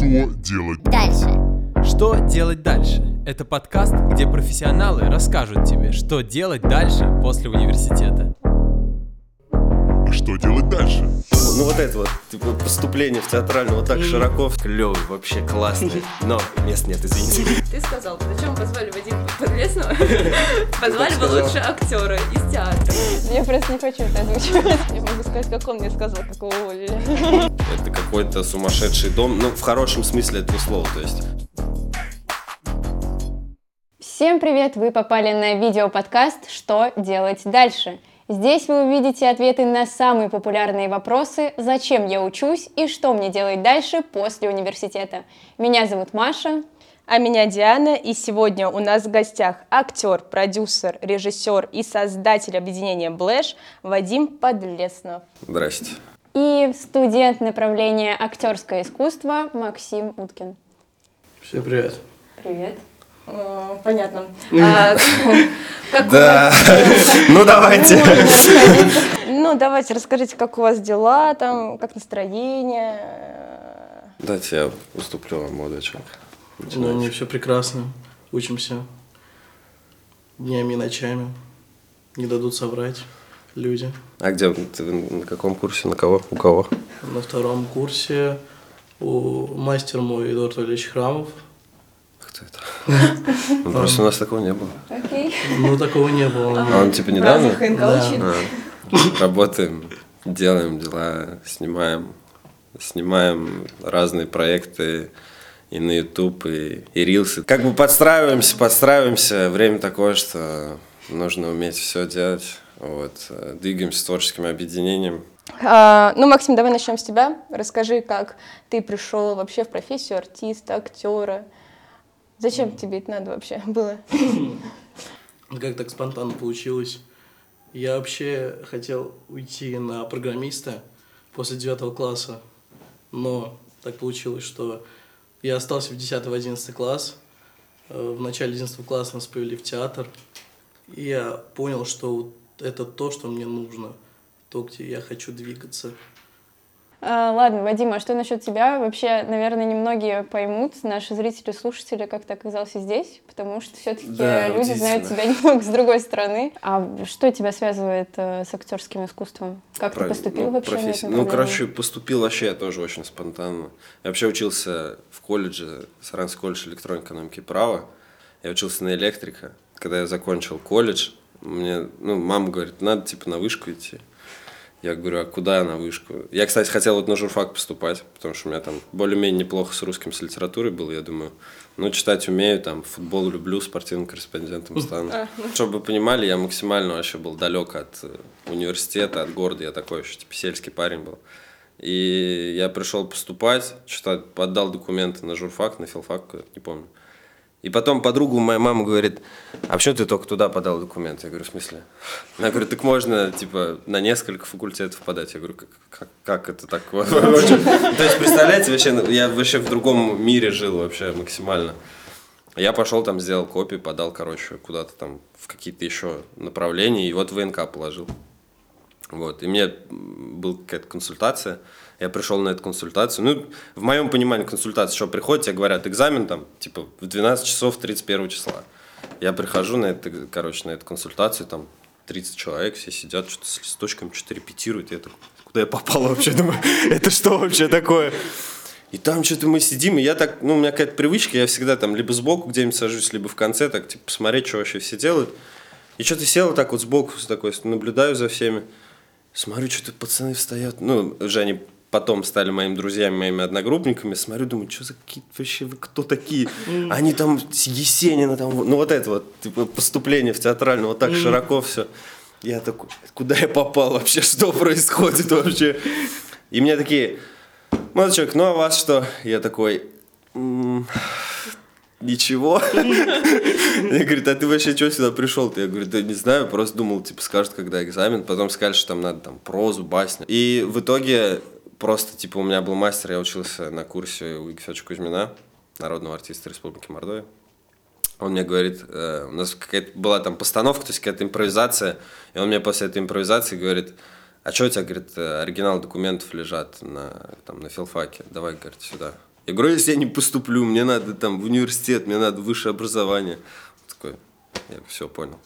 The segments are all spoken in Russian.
«Что делать дальше?» «Что делать дальше» — это подкаст, где профессионалы расскажут тебе, что делать дальше после университета. Что делать дальше? Ну вот это вот, типа, поступление в театральное вот так широко. Клёвый, вообще классный, но мест нет, извините. Ты сказал, зачем позвали Вадима Подлеснова? Позвали бы лучше актера из театра. Я просто не хочу это озвучивать. Я могу сказать, как он мне сказал, как его уволили. Это какой-то сумасшедший дом, ну в хорошем смысле этого слова, то есть. Всем привет, вы попали на видеоподкаст «Что делать дальше?». Здесь вы увидите ответы на самые популярные вопросы «Зачем я учусь?» и «Что мне делать дальше после университета?». Меня зовут Маша. А меня Диана. И сегодня у нас в гостях актер, продюсер, режиссер и создатель объединения BLAASH Вадим Подлеснов. Здрасте. И студент направления «Актерское искусство» Максим Уткин. Всем привет. Привет. Понятно. Да, ну давайте. Ну давайте, расскажите, как у вас дела, там, как настроение. Дайте я уступлю вам, молодой человек. Ну, не все прекрасно, учимся днями и ночами, не дадут соврать люди. А где, на каком курсе, на кого, у кого? На втором курсе мастер мой Эдуард Валерьевич Храмов. Ну, просто у нас такого не было. Окей. Ну, такого не было. А он типа недавно? Да. Работаем, делаем дела, снимаем разные проекты и на YouTube, и рилсы. Как бы подстраиваемся. Время такое, что нужно уметь все делать. Вот. Двигаемся творческим объединением. Ну, Максим, давай начнем с тебя. Расскажи, как ты пришел вообще в профессию артиста, актера. Зачем тебе это надо вообще было? Как так спонтанно получилось. Я вообще хотел уйти на программиста после 9 класса, но так получилось, что я остался в 10-11 класс. В начале 11 класса нас повели в театр, и я понял, что это то, что мне нужно, то, где я хочу двигаться. Ладно, Вадим, а что насчет тебя? Вообще, наверное, немногие поймут, наши зрители, слушатели, как ты оказался здесь, потому что все-таки да, люди знают тебя немного с другой стороны. А что тебя связывает с актерским искусством? Как ты поступил вообще? Поступил вообще я тоже очень спонтанно. Я вообще учился в колледже, Саранский колледж электронной экономики и права. Я учился на электрика. Когда я закончил колледж, мне мама говорит, надо типа на вышку идти. Я говорю, а куда на вышку? Я, кстати, хотел вот на журфак поступать, потому что у меня там более-менее неплохо с русским, с литературой было, я думаю. Ну, читать умею, там, футбол люблю, спортивным корреспондентом стану. Чтобы вы понимали, я максимально вообще был далек от университета, от города. Я такой еще, типа, сельский парень был. И я пришел поступать, что-то отдал документы на журфак, на филфак, не помню. И потом подруга моя мама говорит, а почему ты только туда подал документы? Я говорю, в смысле? Она говорит, так можно, типа, на несколько факультетов подать. Я говорю, как это так? То есть, представляете, вообще я вообще в другом мире жил вообще максимально. Я пошел там, сделал копию, подал, короче, куда-то там в какие-то еще направления, и вот в ВНК положил. Вот, и у меня была какая-то консультация, я пришел на эту консультацию, в моем понимании консультация, что приходят, тебе говорят, экзамен там, типа, в 12 часов 31 числа. Я прихожу на эту консультацию, там, 30 человек, все сидят, что-то с листочком, что-то репетируют, я такой, куда я попал вообще, думаю, это что вообще такое? И там что-то мы сидим, и я так, у меня какая-то привычка, я всегда там либо сбоку где-нибудь сажусь, либо в конце, так, типа, посмотреть, что вообще все делают. И что-то сел так вот сбоку, такой, наблюдаю за всеми. Смотрю, что-то пацаны встают. Уже они потом стали моими друзьями, моими одногруппниками. Смотрю, думаю, что за какие-то вообще, вы кто такие? Они там, Есенина, там, вот это вот, типа, поступление в театральное, вот так широко все. Я такой, куда я попал вообще? Что происходит вообще? И мне такие, молодой человек, а вас что? Я такой, ничего. Мне говорит, а ты вообще что сюда пришел-то? Я говорю, да не знаю, просто думал, типа, скажут, когда экзамен, потом сказали, что там надо там прозу, басню. И в итоге просто, типа, у меня был мастер, я учился на курсе у Иксача Кузьмина, народного артиста Республики Мордовия. Он мне говорит, у нас какая-то была там постановка, то есть какая-то импровизация, и он мне после этой импровизации говорит, а что у тебя, говорит, оригинал документов лежат на филфаке, давай, говорит, сюда. Я говорю, если я не поступлю, мне надо там в университет, мне надо высшее образование. Такой, я все понял.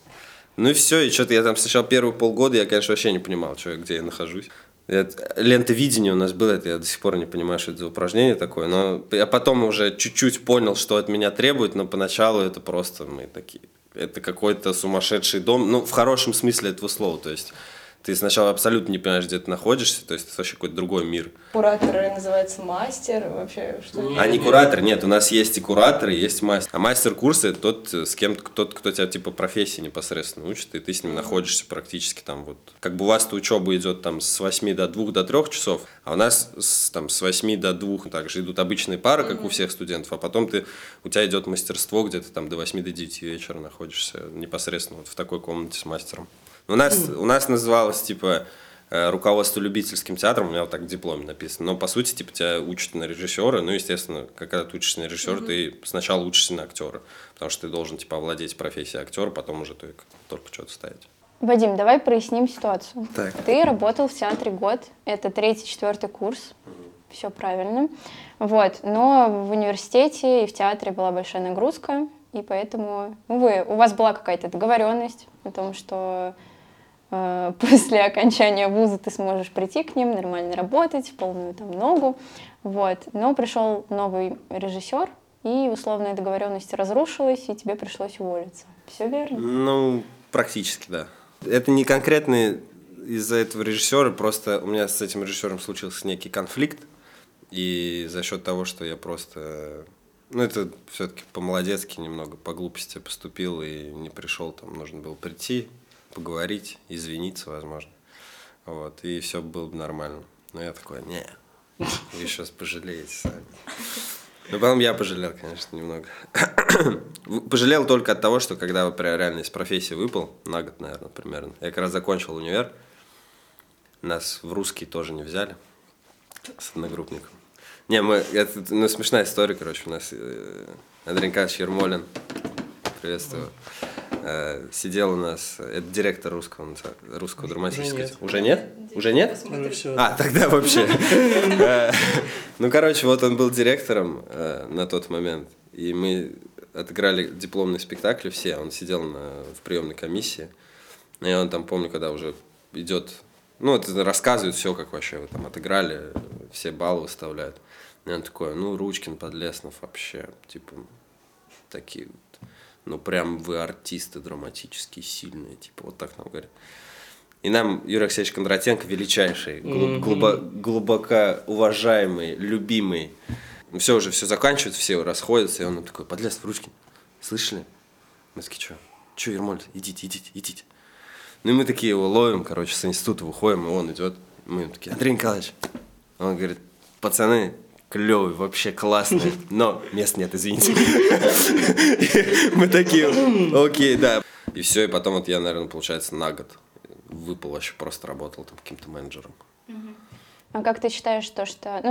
Ну и все, и что-то я там сначала первые полгода, я, конечно, вообще не понимал, что, где я нахожусь. Лентовидение у нас было, это я до сих пор не понимаю, что это за упражнение такое. Но я потом уже чуть-чуть понял, что от меня требует, но поначалу это просто мы такие... Это какой-то сумасшедший дом, ну, в хорошем смысле этого слова, то есть... Ты сначала абсолютно не понимаешь, где ты находишься, то есть это вообще какой-то другой мир. Кураторы называются мастер, вообще что-то. Они кураторы, нет, у нас есть и кураторы, есть мастер. А мастер курса — это тот, с кем тот, кто тебя типа профессии непосредственно учит, и ты с ним находишься практически там вот. Как бы у вас-то учеба идет там с 8 до 2 до 3 часов, а у нас там с 8 до 2 также идут обычные пары, как у всех студентов, а потом у тебя идет мастерство, где ты там до 8 до 9 вечера находишься непосредственно вот в такой комнате с мастером. У нас называлось, типа, руководство любительским театром, у меня вот так в дипломе написано, но, по сути, типа, тебя учат на режиссера, ну, естественно, когда ты учишься на режиссера, ты сначала учишься на актера, потому что ты должен, типа, овладеть профессией актера, потом уже только что-то ставить. Вадим, давай проясним ситуацию. Так. Ты работал в театре год, это 3-4 курс, все правильно, вот, но в университете и в театре была большая нагрузка, и поэтому, у вас была какая-то договоренность о том, что... После окончания вуза ты сможешь прийти к ним, нормально работать, в полную там ногу. Вот. Но пришел новый режиссер, и условная договоренность разрушилась, и тебе пришлось уволиться. Все верно? Ну, практически, да. Это не конкретно из-за этого режиссера, просто у меня с этим режиссером случился некий конфликт. И за счет того, что я просто... это все-таки по-молодецки немного, по глупости поступил и не пришел, там нужно было прийти, поговорить, извиниться, возможно. Вот, и все было бы нормально. Но я такой, не, вы сейчас пожалеете сами. Но потом я пожалел, конечно, немного. Пожалел только от того, что когда реально из профессии выпал, на год, наверное, примерно, я как раз закончил универ, нас в русский тоже не взяли с одногруппником. Это смешная история, короче, у нас Андрей Николаевич Ермолин, приветствую, сидел у нас, это директор русского драматического... Уже нет? Уже нет? А, тогда вообще. Вот он был директором на тот момент, и мы отыграли дипломный спектакль все, он сидел в приемной комиссии, и он там, помню, когда уже идет... рассказывает все, как вообще вы там отыграли, все баллы выставляют. И он такой, Ручкин, Подлеснов вообще, типа, такие вот, прям вы артисты драматические, сильные, типа, вот так нам говорят. И нам Юрий Алексеевич Кондратенко, величайший, глубоко уважаемый, любимый. Все заканчивают, все расходятся, и он такой, Подлеснов, Ручкин, слышали? Мы такие, что, Ермоль, идите. Мы такие его ловим, с института выходим, и он идет. Мы такие, Андрей Николаевич. Он говорит, пацаны, клевый, вообще классный, но мест нет, извините. Мы такие, окей, да. И все, и потом я, наверное, получается, на год выпал вообще, просто работал там каким-то менеджером. А как ты считаешь, что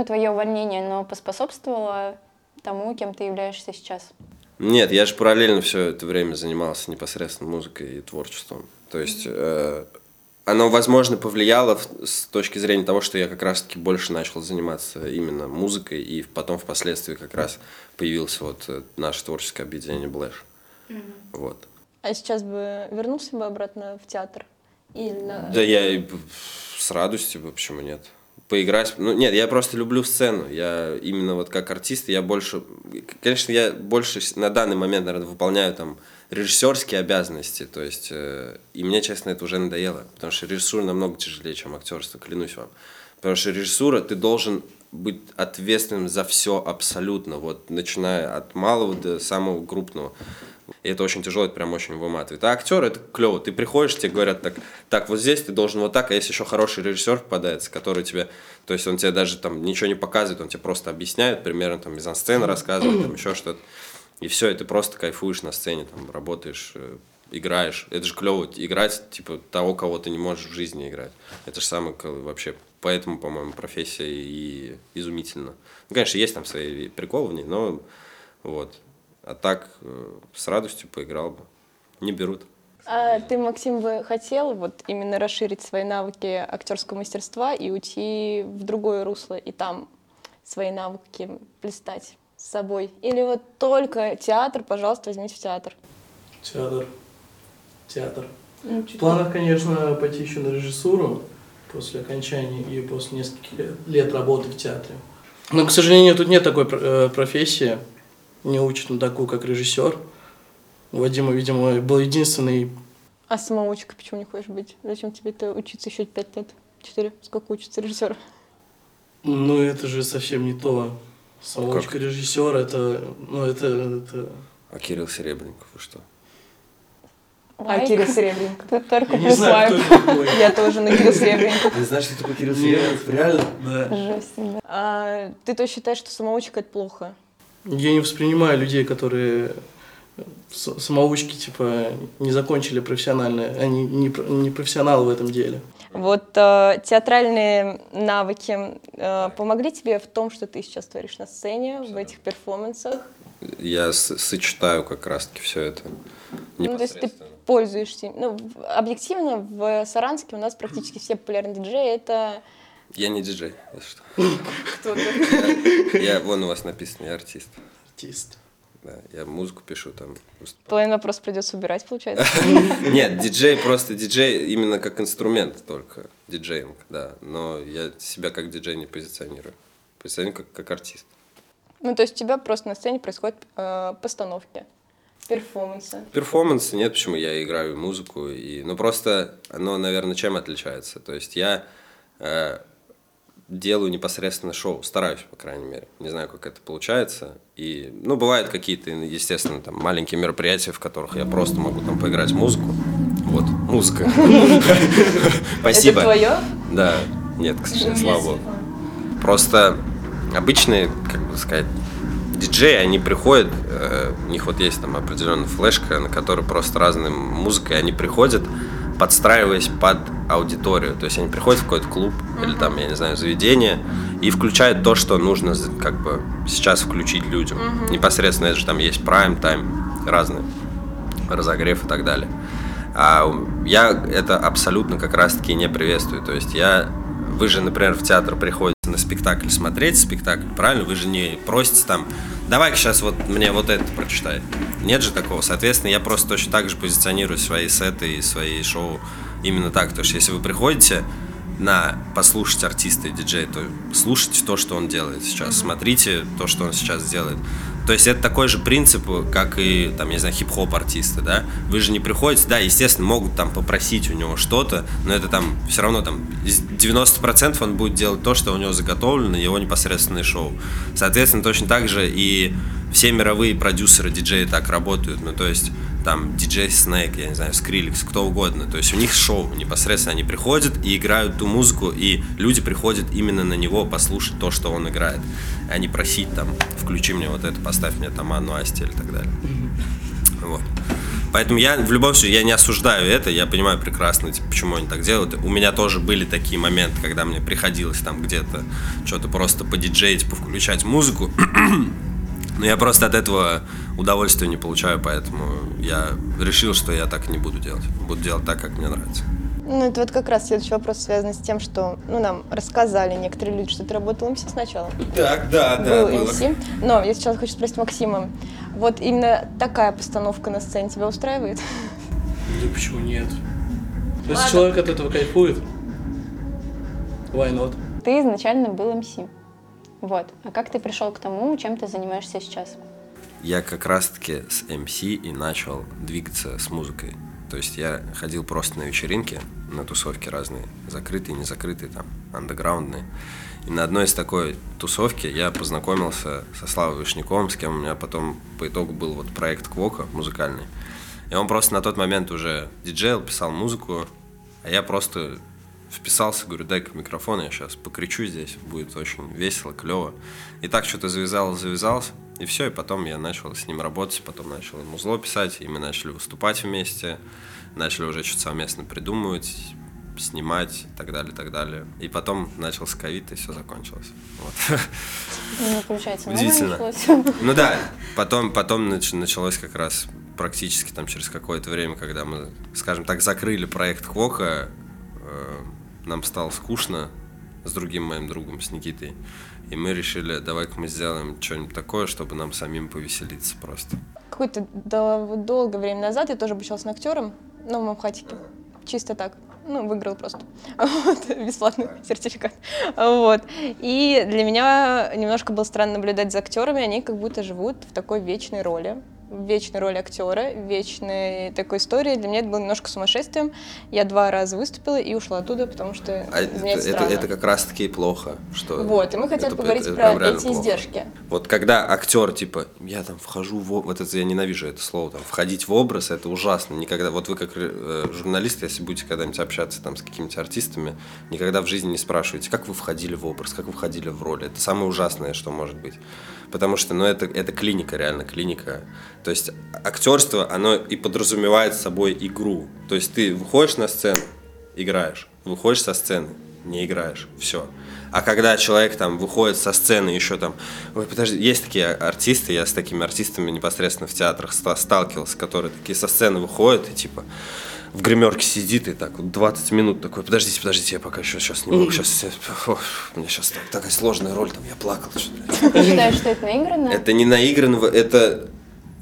твое увольнение, оно поспособствовало тому, кем ты являешься сейчас? Нет, я же параллельно все это время занимался непосредственно музыкой и творчеством. То есть оно, возможно, повлияло с точки зрения того, что я как раз-таки больше начал заниматься именно музыкой, и потом впоследствии как раз появилось вот наше творческое объединение BLAASH. Вот. А сейчас бы вернулся бы обратно в театр? Да я и с радостью, почему нет? Поиграть. Я просто люблю сцену. Я именно как артист, я больше... Конечно, я больше на данный момент, наверное, выполняю там режиссерские обязанности, то есть... И мне, честно, это уже надоело, потому что режиссура намного тяжелее, чем актерство, клянусь вам. Потому что режиссура, ты должен быть ответственным за все абсолютно, начиная от малого до самого крупного. И это очень тяжело, это прям очень выматывает. А актер — это клево. Ты приходишь, тебе говорят так вот здесь ты должен вот так, а если еще хороший режиссер попадается, который тебе, то есть он тебе даже там ничего не показывает, он тебе просто объясняет, примерно там мизансцену рассказывает, там еще что-то. И все, и ты просто кайфуешь на сцене, там работаешь, играешь. Это же клево, играть, типа, того, кого ты не можешь в жизни играть. Это же самое вообще, поэтому, по-моему, профессия и изумительна. Конечно, есть там свои приколы в ней, но вот... А так с радостью поиграл бы. Не берут. А ты, Максим, бы хотел именно расширить свои навыки актерского мастерства и уйти в другое русло и там свои навыки блистать с собой? Или вот только театр, пожалуйста, возьмите в театр? Театр. Ну, в планах, конечно, пойти еще на режиссуру после окончания и после нескольких лет работы в театре. Но, к сожалению, тут нет такой профессии, не учат на такую, как режиссер. У Вадима, видимо, был единственный... А самоучка почему не хочешь быть? Зачем тебе-то учиться еще 5 лет? 4? Сколько учится режиссер? Ну, это же совсем не то. Самоучка режиссера, это... А Кирилл Серебренников, вы что? А Кирилл Серебренников? Ты только прислаешь. Я тоже на Кирилл Серебренников. Не знаешь, что такое Кирилл Серебренников? Реально? Да. Жесть. Ты то считаешь, что самоучка — это плохо? Я не воспринимаю людей, которые самоучки, типа, не закончили профессионально. Они не профессионалы в этом деле. Вот театральные навыки помогли тебе в том, что ты сейчас творишь на сцене, в этих перформансах? Я сочетаю как раз-таки все это. Ну, то есть ты пользуешься. Ну, объективно, в Саранске у нас практически все популярные диджеи — это... Я не диджей, если что. Кто ты? Вон у вас написано, я артист. Артист. Да, я музыку пишу там. Половину вопрос придется убирать, получается? Нет, диджей просто диджей именно как инструмент только, диджеинг, да. Но я себя как диджей не позиционирую. Позиционирую как артист. Ну, то есть у тебя просто на сцене происходят постановки, перформансы? Перформансы нет, почему я играю музыку. Ну, просто оно, наверное, чем отличается? То есть я... делаю непосредственно шоу, стараюсь, по крайней мере. Не знаю, как это получается. И, ну, бывают какие-то, естественно, там, маленькие мероприятия, в которых я просто могу там поиграть музыку. Вот, музыка. Спасибо. Это твое? Да. Нет, к сожалению, слава богу. Просто обычные, как бы сказать, диджеи, они приходят, у них вот есть там определенная флешка, на которой просто разной музыкой они приходят, подстраиваясь под аудиторию. То есть они приходят в какой-то клуб или там, я не знаю, заведение и включают то, что нужно как бы сейчас включить людям. Непосредственно это же там есть прайм-тайм, разный разогрев и так далее. А я это абсолютно как раз-таки не приветствую. То есть вы же, например, в театр приходите на спектакль смотреть, спектакль, правильно? Вы же не просите там, давай-ка сейчас вот мне вот это прочитай. Нет же такого. Соответственно, я просто точно так же позиционирую свои сеты и свои шоу именно так. Потому что если вы приходите на послушать артиста и диджея, то слушайте то, что он делает сейчас, смотрите то, что он сейчас делает. То есть это такой же принцип, как и, там, я не знаю, хип-хоп артисты, да? Вы же не приходите, да, естественно, могут там попросить у него что-то, но это там все равно там 90% он будет делать то, что у него заготовлено, его непосредственное шоу. Соответственно, точно так же и все мировые продюсеры, диджеи так работают, ну, то есть там диджей Снэйк, я не знаю, Скриликс, кто угодно, то есть у них шоу непосредственно, они приходят и играют ту музыку, и люди приходят именно на него послушать то, что он играет, а не просить там, включи мне вот это, поставь мне там Анну Асти или так далее. Вот. Поэтому я, в любом случае, я не осуждаю это, я понимаю прекрасно, типа, почему они так делают. У меня тоже были такие моменты, когда мне приходилось там где-то что-то просто подиджеить, повключать музыку. Но я просто от этого удовольствия не получаю, поэтому я решил, что я так не буду делать. Буду делать так, как мне нравится. Ну, это вот как раз следующий вопрос связан с тем, что, ну, нам рассказали некоторые люди, что ты работал МС сначала. Так, да. Был МС. Но я сейчас хочу спросить Максима, вот именно такая постановка на сцене тебя устраивает? Да почему нет? Если человек от этого кайфует, why not? Ты изначально был МС. Вот. А как ты пришел к тому, чем ты занимаешься сейчас? Я как раз-таки с МС и начал двигаться с музыкой. То есть я ходил просто на вечеринки, на тусовки разные, закрытые, незакрытые, там, андеграундные. И на одной из такой тусовки я познакомился со Славой Вишняковым, с кем у меня потом по итогу был вот проект Квока музыкальный. И он просто на тот момент уже диджейл, писал музыку, а я просто... вписался, говорю, дай-ка микрофон, я сейчас покричу здесь, будет очень весело, клево. И так что-то завязалось, и все, и потом я начал с ним работать, потом начал ему музло писать, и мы начали выступать вместе, начали уже что-то совместно придумывать, снимать и так далее, и так далее. И потом начался ковид, и все закончилось. Вот. Ну, получается, удивительно. Ну да, потом началось как раз практически там через какое-то время, когда мы, скажем так, закрыли проект Квока, нам стало скучно с другим моим другом, с Никитой. И мы решили, давай-ка мы сделаем что-нибудь такое, чтобы нам самим повеселиться просто. Какое-то долгое время назад я тоже обучалась на актера, но в МХАТике. Чисто так. Ну, выиграл просто. Вот, бесплатный сертификат. Вот. И для меня немножко было странно наблюдать за актерами. Они как будто живут в такой вечной роли. Вечной роли актера, вечной такой истории. Для меня это было немножко сумасшествием. Я 2 раза выступила и ушла оттуда, потому что мне странно. Это как раз-таки плохо. Что вот, и мы хотели поговорить про эти издержки. Вот когда актер, типа, я там вхожу в образ, вот это, я ненавижу это слово, там, входить в образ, это ужасно. Никогда, вот вы как журналист, если будете когда-нибудь общаться там с какими-то артистами, никогда в жизни не спрашивайте, как вы входили в образ, как вы входили в роль. Это самое ужасное, что может быть. Потому что, ну, это клиника, реально клиника. То есть актерство, оно и подразумевает собой игру. То есть ты выходишь на сцену, играешь, выходишь со сцены, не играешь, все. А когда человек там выходит со сцены еще там... Ой, подожди, есть такие артисты, я с такими артистами непосредственно в театрах сталкивался, которые такие со сцены выходят и типа... В гримерке сидит и так вот 20 минут такой, подождите, я пока еще сейчас не могу, у меня сейчас такая сложная роль, там я плакал. Ты считаешь, что это наигранно? Это не наигранно, это...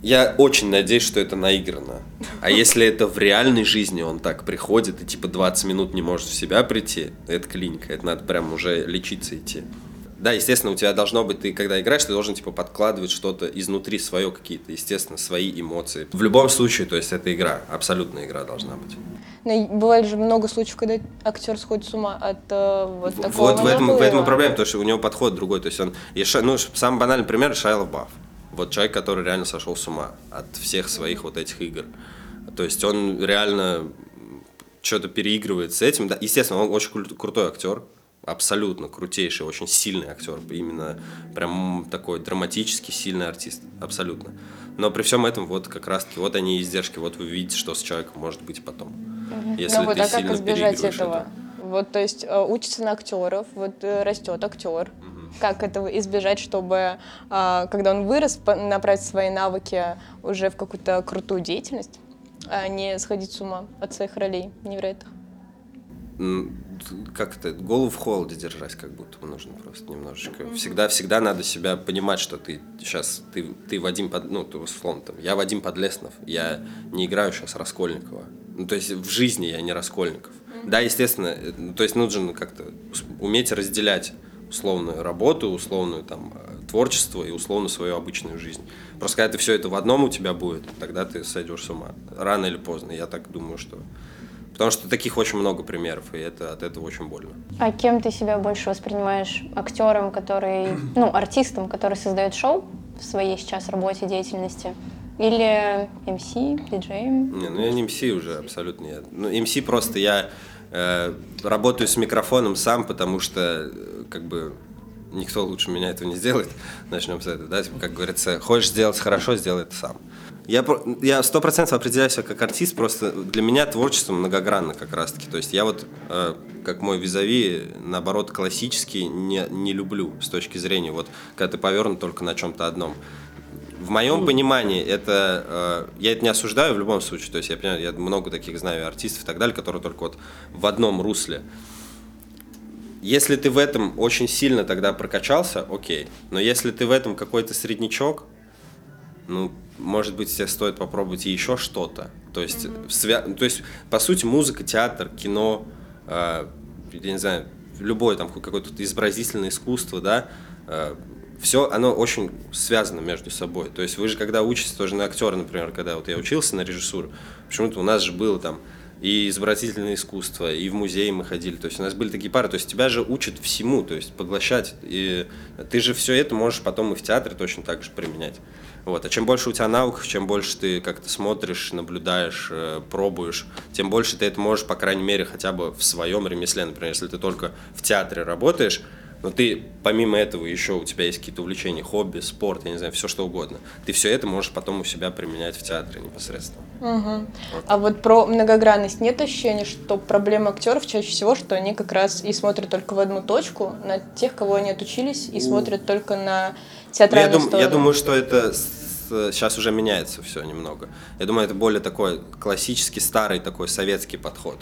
Я очень надеюсь, что это наигранно. А если это в реальной жизни он так приходит и типа 20 минут не может в себя прийти, это клиника, это надо прям уже лечиться идти. Да, естественно, у тебя должно быть, ты когда играешь, ты должен типа подкладывать что-то изнутри свое, какие-то, естественно, свои эмоции. В любом случае, то есть это игра, абсолютная игра должна быть. Но бывали же много случаев, когда актер сходит с ума от вот такого. Вот в этом проблема, потому что у него подход другой, то есть он, ну, самый банальный пример Шайя Лабаф. Вот человек, который реально сошел с ума от всех своих вот этих игр. То есть он реально что-то переигрывает с этим. Да, естественно, он очень крутой актер. Абсолютно крутейший, очень сильный актер, именно прям такой драматически сильный артист, абсолютно. Но при всем этом вот как раз-таки вот они издержки, вот вы видите, что с человеком может быть потом, если ну, вот, ты сильно переигрываешь этого? Это. Вот, то есть учится на актеров, вот растет актер. Как этого избежать, чтобы, когда он вырос, направить свои навыки уже в какую-то крутую деятельность, а не сходить с ума от своих ролей невероятных? Как-то голову в холоде держать, как будто бы нужно просто немножечко. Всегда надо себя понимать, что ты сейчас, ты Вадим, ну, ты условно, там, я Вадим Подлеснов, я не играю сейчас Раскольникова. Ну, то есть в жизни я не Раскольников. Да, естественно, то есть нужно как-то уметь разделять условную работу, условную там творчество и условно свою обычную жизнь. Просто когда ты все это в одном у тебя будет, тогда ты сойдешь с ума. Рано или поздно, я так думаю, что... Потому что таких очень много примеров, и это от этого очень больно. А кем ты себя больше воспринимаешь? Актером, который... Ну, артистом, который создает шоу в своей сейчас работе, деятельности? Или МС, диджеем? Не, ну я не МС уже абсолютно. Ну, МС просто я... Работаю с микрофоном сам, потому что, как бы, никто лучше меня этого не сделает. Начнем с этого, да, типа, как говорится, хочешь сделать хорошо, сделай это сам. Я 100% определяю себя как артист, просто для меня творчество многогранно как раз-таки. То есть я вот, как мой визави, наоборот, классический не люблю с точки зрения, вот, когда ты повернут только на чем-то одном. В моем понимании, это я это не осуждаю в любом случае, то есть я понимаю, я много таких знаю артистов и так далее, которые только вот в одном русле. Если ты в этом очень сильно тогда прокачался, окей, но если ты в этом какой-то среднячок, ну, может быть, тебе стоит попробовать и еще что-то. То есть, то есть по сути, музыка, театр, кино, я не знаю, любое там какое-то изобразительное искусство, да, все, оно очень связано между собой. То есть вы же, когда учитесь тоже на актера, например, когда вот я учился на режиссуру, почему-то у нас же было там и изобразительное искусство, и в музей мы ходили. То есть у нас были такие пары. То есть тебя же учат всему, то есть поглощать. И ты же все это можешь потом и в театре точно так же применять. Вот. А чем больше у тебя навыков, чем больше ты как-то смотришь, наблюдаешь, пробуешь, тем больше ты это можешь, по крайней мере, хотя бы в своем ремесле. Например, если ты только в театре работаешь, но ты, помимо этого, еще у тебя есть какие-то увлечения, хобби, спорт, я не знаю, все что угодно. Ты все это можешь потом у себя применять в театре непосредственно. Угу. Вот. А вот про многогранность нет ощущения, что проблема актеров чаще всего, что они как раз и смотрят только в одну точку, на тех, кого они отучились, и смотрят только на театральную сторону? Я думаю, что это сейчас уже меняется все немного. Я думаю, это более такой классический, старый такой советский подход.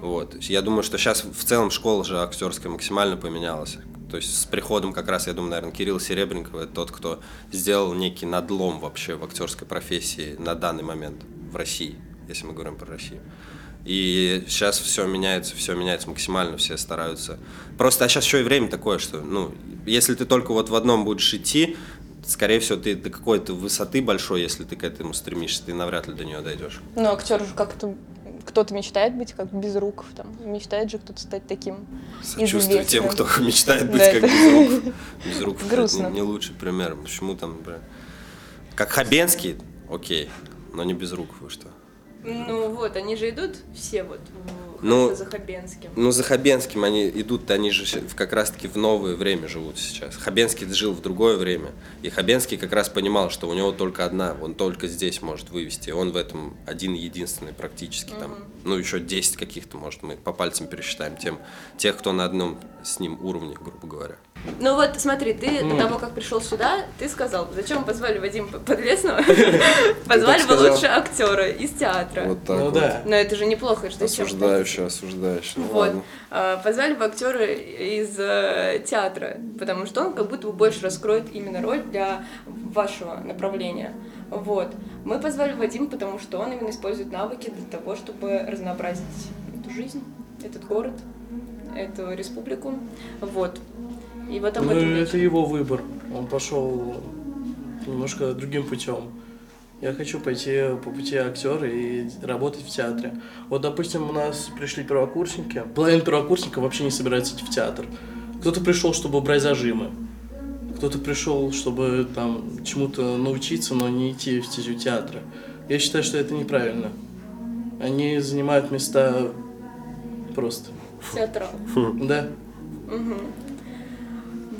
Угу. Вот. Я думаю, что сейчас в целом школа же актерская максимально поменялась. То есть с приходом как раз, я думаю, наверное, Кирилла Серебренникова, тот, кто сделал некий надлом вообще в актерской профессии на данный момент в России, если мы говорим про Россию. И сейчас все меняется максимально, все стараются. Просто, а сейчас еще и время такое, что, ну, если ты только вот в одном будешь идти, скорее всего, ты до какой-то высоты большой, если ты к этому стремишься, ты навряд ли до нее дойдешь. Ну, актер же как-то... Кто-то мечтает быть как Безруков, там. Мечтает же кто-то стать таким известным. Сочувствую тем, кто мечтает быть как Безруков. Безруков не лучший пример. Почему там, бля... Как Хабенский, окей, но не Безруков, вы что? Ну вот, они же идут все вот за Хабенским. Ну, за Хабенским они идут, они же как раз-таки в новое время живут сейчас. Хабенский жил в другое время, и Хабенский как раз понимал, что у него только одна, он только здесь может вывести, он в этом один-единственный практически. Угу. Там, ну, еще 10 каких-то, может, мы по пальцам пересчитаем тех, кто на одном с ним уровне, грубо говоря. Ну вот, смотри, ты до того, как пришел сюда, ты сказал, зачем мы позвали Вадима Подлеснова? Позвали бы лучше актера из театра. Вот так вот. Но это же неплохо, что сейчас. Осуждающий. Вот. Позвали бы актера из театра, потому что он как будто бы больше раскроет именно роль для вашего направления. Вот. Мы позвали Вадима, потому что он именно использует навыки для того, чтобы разнообразить эту жизнь, этот город, эту республику. Вот. И вот об этом это его выбор. Он пошел немножко другим путем. Я хочу пойти по пути актера и работать в театре. Вот, допустим, у нас пришли первокурсники. Половина первокурсников вообще не собирается идти в театр. Кто-то пришел, чтобы убрать зажимы. Кто-то пришел, чтобы там чему-то научиться, но не идти в стезю театра. Я считаю, что это неправильно. Они занимают места просто. Театрал. Да. Угу.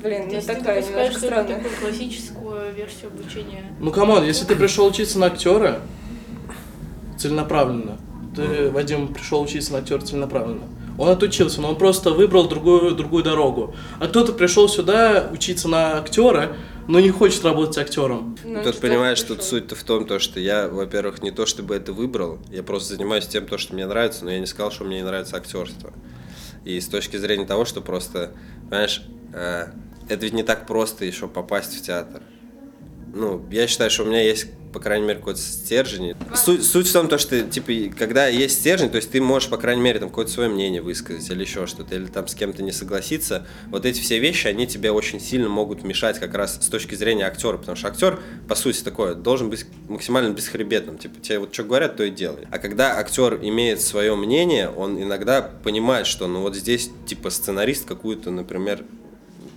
Блин, ну такая немножко странная. Такую классическую версию обучения. Ну, камон, если ты пришел учиться на актера целенаправленно, Вадим пришел учиться на актера целенаправленно. Он отучился, но он просто выбрал другую дорогу. А кто-то пришел сюда учиться на актера, но не хочет работать актером. Тут понимаешь, что суть-то в том, что я, во-первых, не то чтобы это выбрал, я просто занимаюсь тем, что мне нравится, но я не сказал, что мне не нравится актерство. И с точки зрения того, что просто, понимаешь, это ведь не так просто еще попасть в театр. Ну, я считаю, что у меня есть, по крайней мере, какой-то стержень. Суть в том, что, типа, когда есть стержень, то есть ты можешь, по крайней мере, там, какое-то свое мнение высказать или еще что-то, или там с кем-то не согласиться. Вот эти все вещи, они тебе очень сильно могут мешать как раз с точки зрения актера, потому что актер, по сути, такой, должен быть максимально бесхребетным. Типа, тебе вот что говорят, то и делай. А когда актер имеет свое мнение, он иногда понимает, что, ну, вот здесь, типа, сценарист какую-то, например,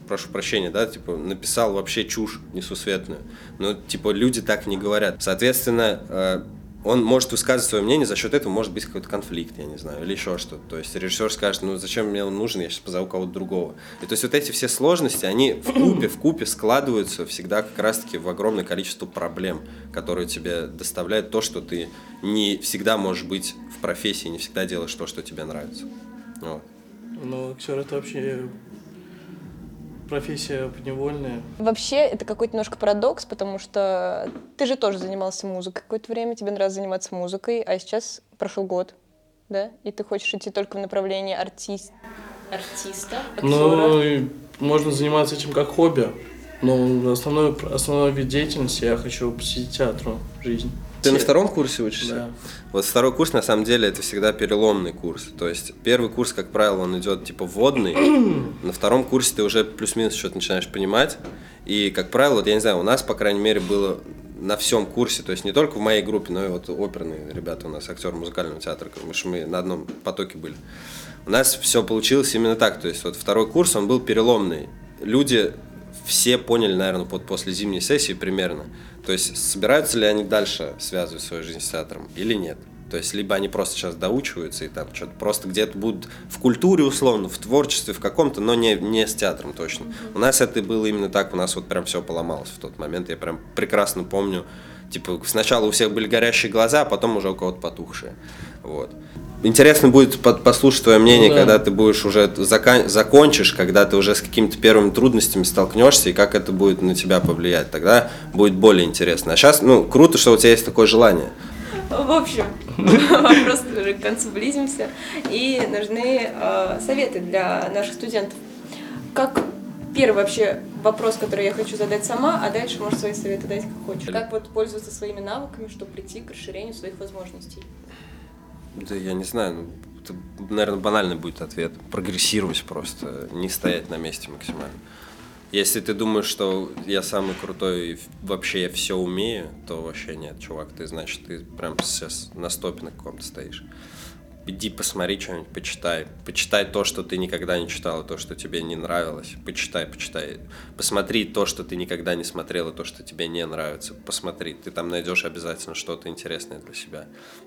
прошу прощения, да, типа, написал вообще чушь несусветную. Но, типа, люди так не говорят. Соответственно, он может высказывать свое мнение, за счет этого может быть какой-то конфликт, я не знаю, или еще что-то. То есть режиссер скажет, ну, зачем мне он нужен, я сейчас позову кого-то другого. И то есть вот эти все сложности, они в купе складываются всегда как раз-таки в огромное количество проблем, которые тебе доставляют то, что ты не всегда можешь быть в профессии, не всегда делаешь то, что тебе нравится. Вот. Ну, актер — это вообще... профессия подневольная. Вообще, это какой-то немножко парадокс, потому что ты же тоже занимался музыкой какое-то время, тебе нравилось заниматься музыкой, а сейчас прошел год, да? И ты хочешь идти только в направлении артиста, актера. Ну, можно заниматься этим как хобби, но основной вид деятельности я хочу посвятить театру жизнь. Ты на втором курсе учишься? Да. Вот второй курс, на самом деле, это всегда переломный курс. То есть первый курс, как правило, он идет типа вводный. На втором курсе ты уже плюс-минус что-то начинаешь понимать. И, как правило, вот, я не знаю, у нас, по крайней мере, было на всем курсе, то есть не только в моей группе, но и вот оперные ребята у нас, актеры музыкального театра, потому что мы на одном потоке были. У нас все получилось именно так. То есть вот второй курс, он был переломный. Люди... Все поняли, наверное, после зимней сессии примерно. То есть, собираются ли они дальше связывать свою жизнь с театром или нет. То есть, либо они просто сейчас доучиваются и там что-то просто где-то будут в культуре, условно, в творчестве, в каком-то, но не с театром точно. Mm-hmm. У нас это было именно так, у нас вот прям все поломалось в тот момент. Я прям прекрасно помню, типа, сначала у всех были горящие глаза, а потом уже у кого-то потухшие. Вот. Интересно будет послушать твое мнение, когда ты будешь уже закончишь, когда ты уже с какими-то первыми трудностями столкнешься, и как это будет на тебя повлиять. Тогда будет более интересно. А сейчас, ну, круто, что у тебя есть такое желание. В общем, вопрос уже к концу близимся. И нужны советы для наших студентов. Как первый вообще вопрос, который я хочу задать сама, а дальше можешь свои советы дать, как хочешь. Как вот пользоваться своими навыками, чтобы прийти к расширению своих возможностей? Да я не знаю, это, наверное, банальный будет ответ. Прогрессировать просто, не стоять на месте максимально. Если ты думаешь, что я самый крутой и вообще я все умею, то вообще нет, чувак, ты, значит, ты прям сейчас на стопе на каком-то стоишь. Иди посмотри что-нибудь, почитай. Почитай то, что ты никогда не читал, то, что тебе не нравилось. Почитай. Посмотри то, что ты никогда не смотрел, и то, что тебе не нравится. Посмотри, ты там найдешь обязательно что-то интересное для себя.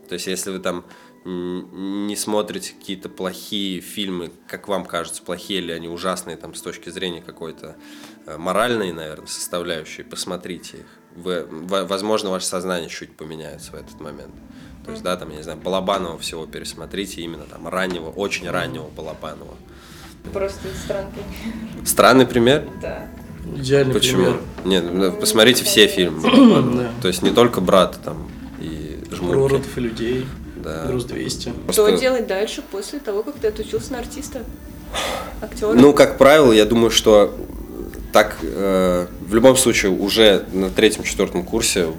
То есть, если вы там не смотрите какие-то плохие фильмы, как вам кажется, плохие или они ужасные там, с точки зрения какой-то моральной, наверное, составляющей, посмотрите их. Возможно, ваше сознание чуть поменяется в этот момент. То есть, да, там, я не знаю, Балабанова всего пересмотрите, именно там раннего, очень раннего Балабанова. Просто странный пример. Странный пример? Да. Идеальный почему? Пример. Почему? Нет, посмотрите все фильмы Балабанова. Да. То есть, не только «Брат» там и «Жмурки». «Прородов и людей», да. «Груз 200». Просто... Что делать дальше после того, как ты отучился на артиста, актера? Ну, как правило, я думаю, что так, в любом случае, уже на 3-4 курсе,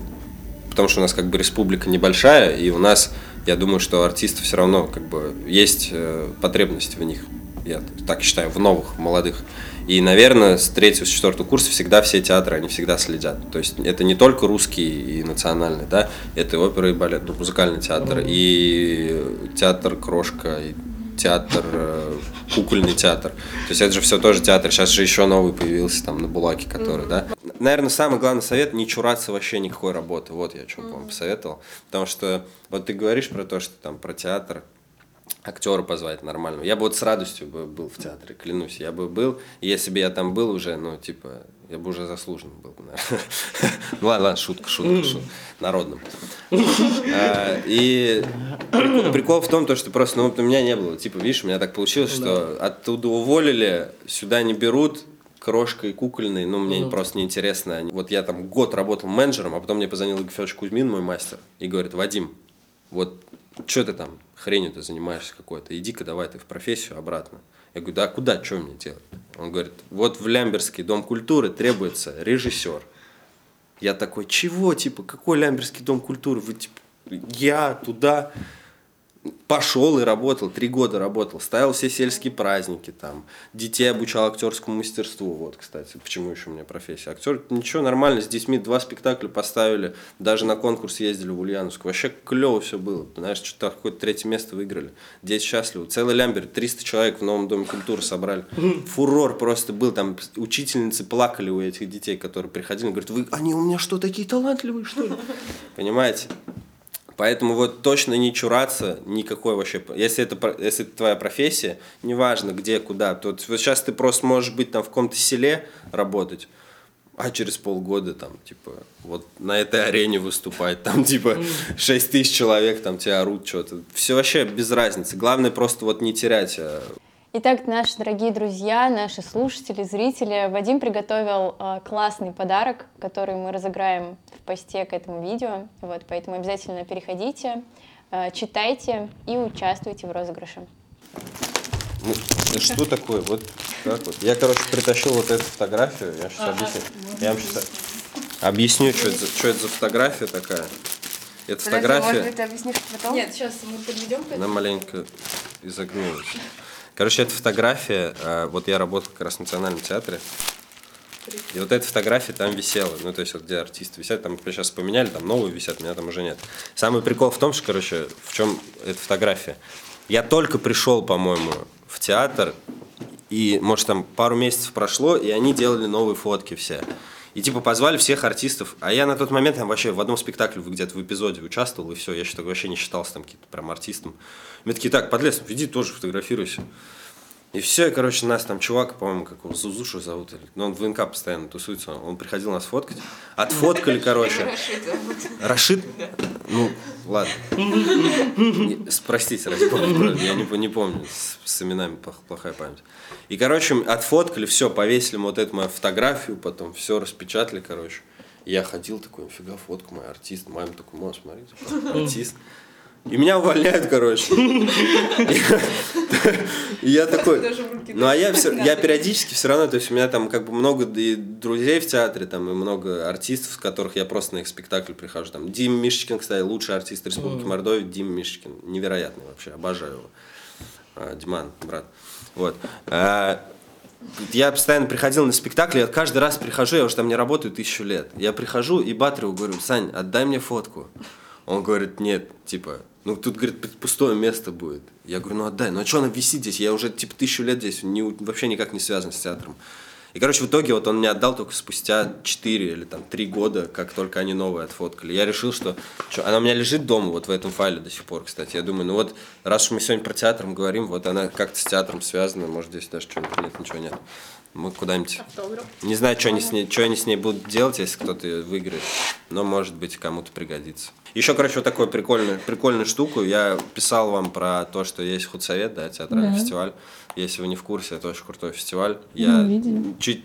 потому что у нас как бы республика небольшая, и у нас, я думаю, что артисты все равно как бы есть потребность в них, я так считаю, в новых, молодых. И, наверное, с 3-4 курса всегда все театры, они всегда следят. То есть это не только русский и национальный, да, это и опера, и балет, ну, музыкальный театр, и театр «Крошка», и театр, кукольный театр. То есть это же все тоже театр. Сейчас же еще новый появился там на Булаке, который, да. Наверное, самый главный совет – не чураться вообще никакой работы. Вот я что вам посоветовал. Потому что вот ты говоришь про то, что там про театр, актера позвать нормально. Я бы вот с радостью был в театре, клянусь. Я бы был, и если бы я там был уже, ну, типа, я бы уже заслуженным был, наверное. Ну, ладно, шутка. Народным. И прикол в том, что просто, ну, вот у меня не было. Типа, видишь, у меня так получилось, что оттуда уволили, сюда не берут, «Крошка» и «Кукольный», ну, мне просто неинтересно. Вот я там год работал менеджером, а потом мне позвонил Игорь Федорович Кузьмин, мой мастер, и говорит: «Вадим, вот что ты там хренью-то занимаешься какой-то, иди-ка давай ты в профессию обратно». Я говорю: «Да куда, что мне делать?» Он говорит: «Вот в Лямбирский дом культуры требуется режиссер». Я такой: «Чего? Типа, какой Лямбирский дом культуры? Вы, типа, я туда...» Пошел и работал, 3 года работал, ставил все сельские праздники, там, детей обучал актерскому мастерству, вот, кстати, почему еще у меня профессия. Актер, ничего, нормально, с детьми 2 спектакля поставили, даже на конкурс ездили в Ульяновск, вообще клево все было, знаешь, что-то какое-то 3-е место выиграли, дети счастливы, целый Лямбер, 300 человек в новом доме культуры собрали, фурор просто был, там, учительницы плакали у этих детей, которые приходили, говорят: «Вы, они у меня что, такие талантливые, что ли?» Понимаете? Поэтому вот точно не чураться никакой вообще, если это твоя профессия, неважно где, куда, то вот сейчас ты просто можешь быть там в каком-то селе работать, а через полгода там типа вот на этой арене выступать, там типа 6000 человек, там тебя орут что-то, все вообще без разницы, главное просто вот не терять. Итак, наши дорогие друзья, наши слушатели, зрители, Вадим приготовил классный подарок, который мы разыграем в посте к этому видео. Вот, поэтому обязательно переходите, читайте и участвуйте в розыгрыше. Ну, что такое? Вот так вот. Я, короче, притащил вот эту фотографию. Я сейчас объясню. Я вам сейчас объясню, что это за фотография такая. Это фотография. Может быть, ты объяснишь потом? Нет, сейчас мы подведем. Она маленько изогнулась. Короче, эта фотография, вот я работал как раз в Национальном театре, и вот эта фотография там висела, ну, то есть вот где артисты висят, там сейчас поменяли, там новые висят, меня там уже нет. Самый прикол в том, что, короче, в чем эта фотография. Я только пришел, по-моему, в театр, и, может, там пару месяцев прошло, и они делали новые фотки все. И типа позвали всех артистов, а я на тот момент там вообще в одном спектакле где-то в эпизоде участвовал, и все, я еще так вообще не считался там каким-то прям артистом. И мы такие: «Так, Подлеснов, иди тоже фотографируйся». И все, и, короче, нас там чувак, по-моему, как его, Зузушу зовут, но он в ВНК постоянно тусуется, он приходил нас фоткать, отфоткали, короче. Рашид? Ну, ладно. Простите, я не помню, с именами плохая память. И, короче, отфоткали, все, повесили вот эту мою фотографию, потом все распечатали, короче. Я ходил такой: «Нифига, фотка моя, артист». Мама такой: «Мам, смотри, артист». И меня увольняют, короче. Я такой... Ну, а я периодически все равно... То есть, у меня там как бы много друзей в театре, там, и много артистов, с которых я просто на их спектакль прихожу. Там Дим Мишечкин, кстати, лучший артист Республики Мордовия, Дим Мишечкин. Невероятный вообще, обожаю его. Диман, брат. Вот. Я постоянно приходил на спектакль, я каждый раз прихожу, я уже там не работаю 1000 лет. Я прихожу и Батреву говорю: Сань, отдай мне фотку. Он говорит: нет, типа, ну тут, говорит, пустое место будет. Я говорю: ну отдай, ну а что она висит здесь? Я уже типа 1000 лет здесь, вообще никак не связан с театром. И, короче, в итоге вот он мне отдал только спустя 4 или там 3 года, как только они новые отфоткали. Я решил, что она у меня лежит дома, вот в этом файле до сих пор, кстати. Я думаю, ну вот, раз уж мы сегодня про театр говорим, вот она как-то с театром связана, может, здесь даже чего-нибудь нет, ничего нет. Мы куда-нибудь... Автограф. Не знаю, что они с ней будут делать, если кто-то ее выиграет, но, может быть, кому-то пригодится. Еще, короче, вот такую прикольную штуку. Я писал вам про то, что есть худсовет, да, театральный фестиваль. Если вы не в курсе, это очень крутой фестиваль. Я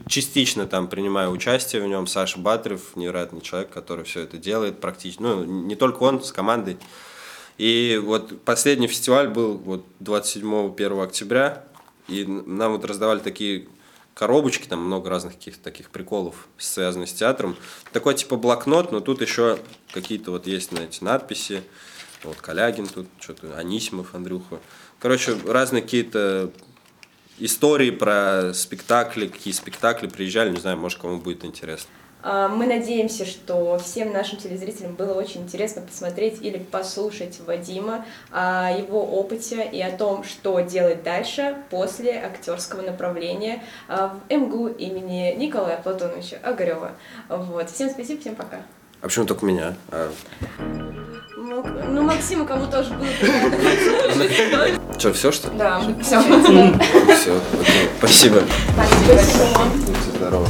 частично там принимаю участие в нем. Саша Батров, невероятный человек, который все это делает практически. Ну, не только он, с командой. И вот последний фестиваль был вот 27-1 октября. И нам вот раздавали такие коробочки, там много разных каких-то таких приколов, связанных с театром. Такой типа блокнот, но тут еще какие-то вот есть на эти надписи. Вот Калягин тут, что-то Анисимов, Андрюха. Короче, разные какие-то истории про спектакли, какие спектакли приезжали, не знаю, может, кому будет интересно. Мы надеемся, что всем нашим телезрителям было очень интересно посмотреть или послушать Вадима о его опыте и о том, что делать дальше после актерского направления в МГУ имени Николая Платоновича Огарева. Вот. Всем спасибо, всем пока. А почему только меня? Ну, Максиму кому тоже было приятно. Что, все, что ли? Да, все. Все, спасибо. Спасибо большое. Будьте здоровы.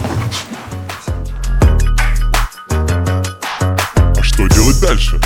Что делать дальше?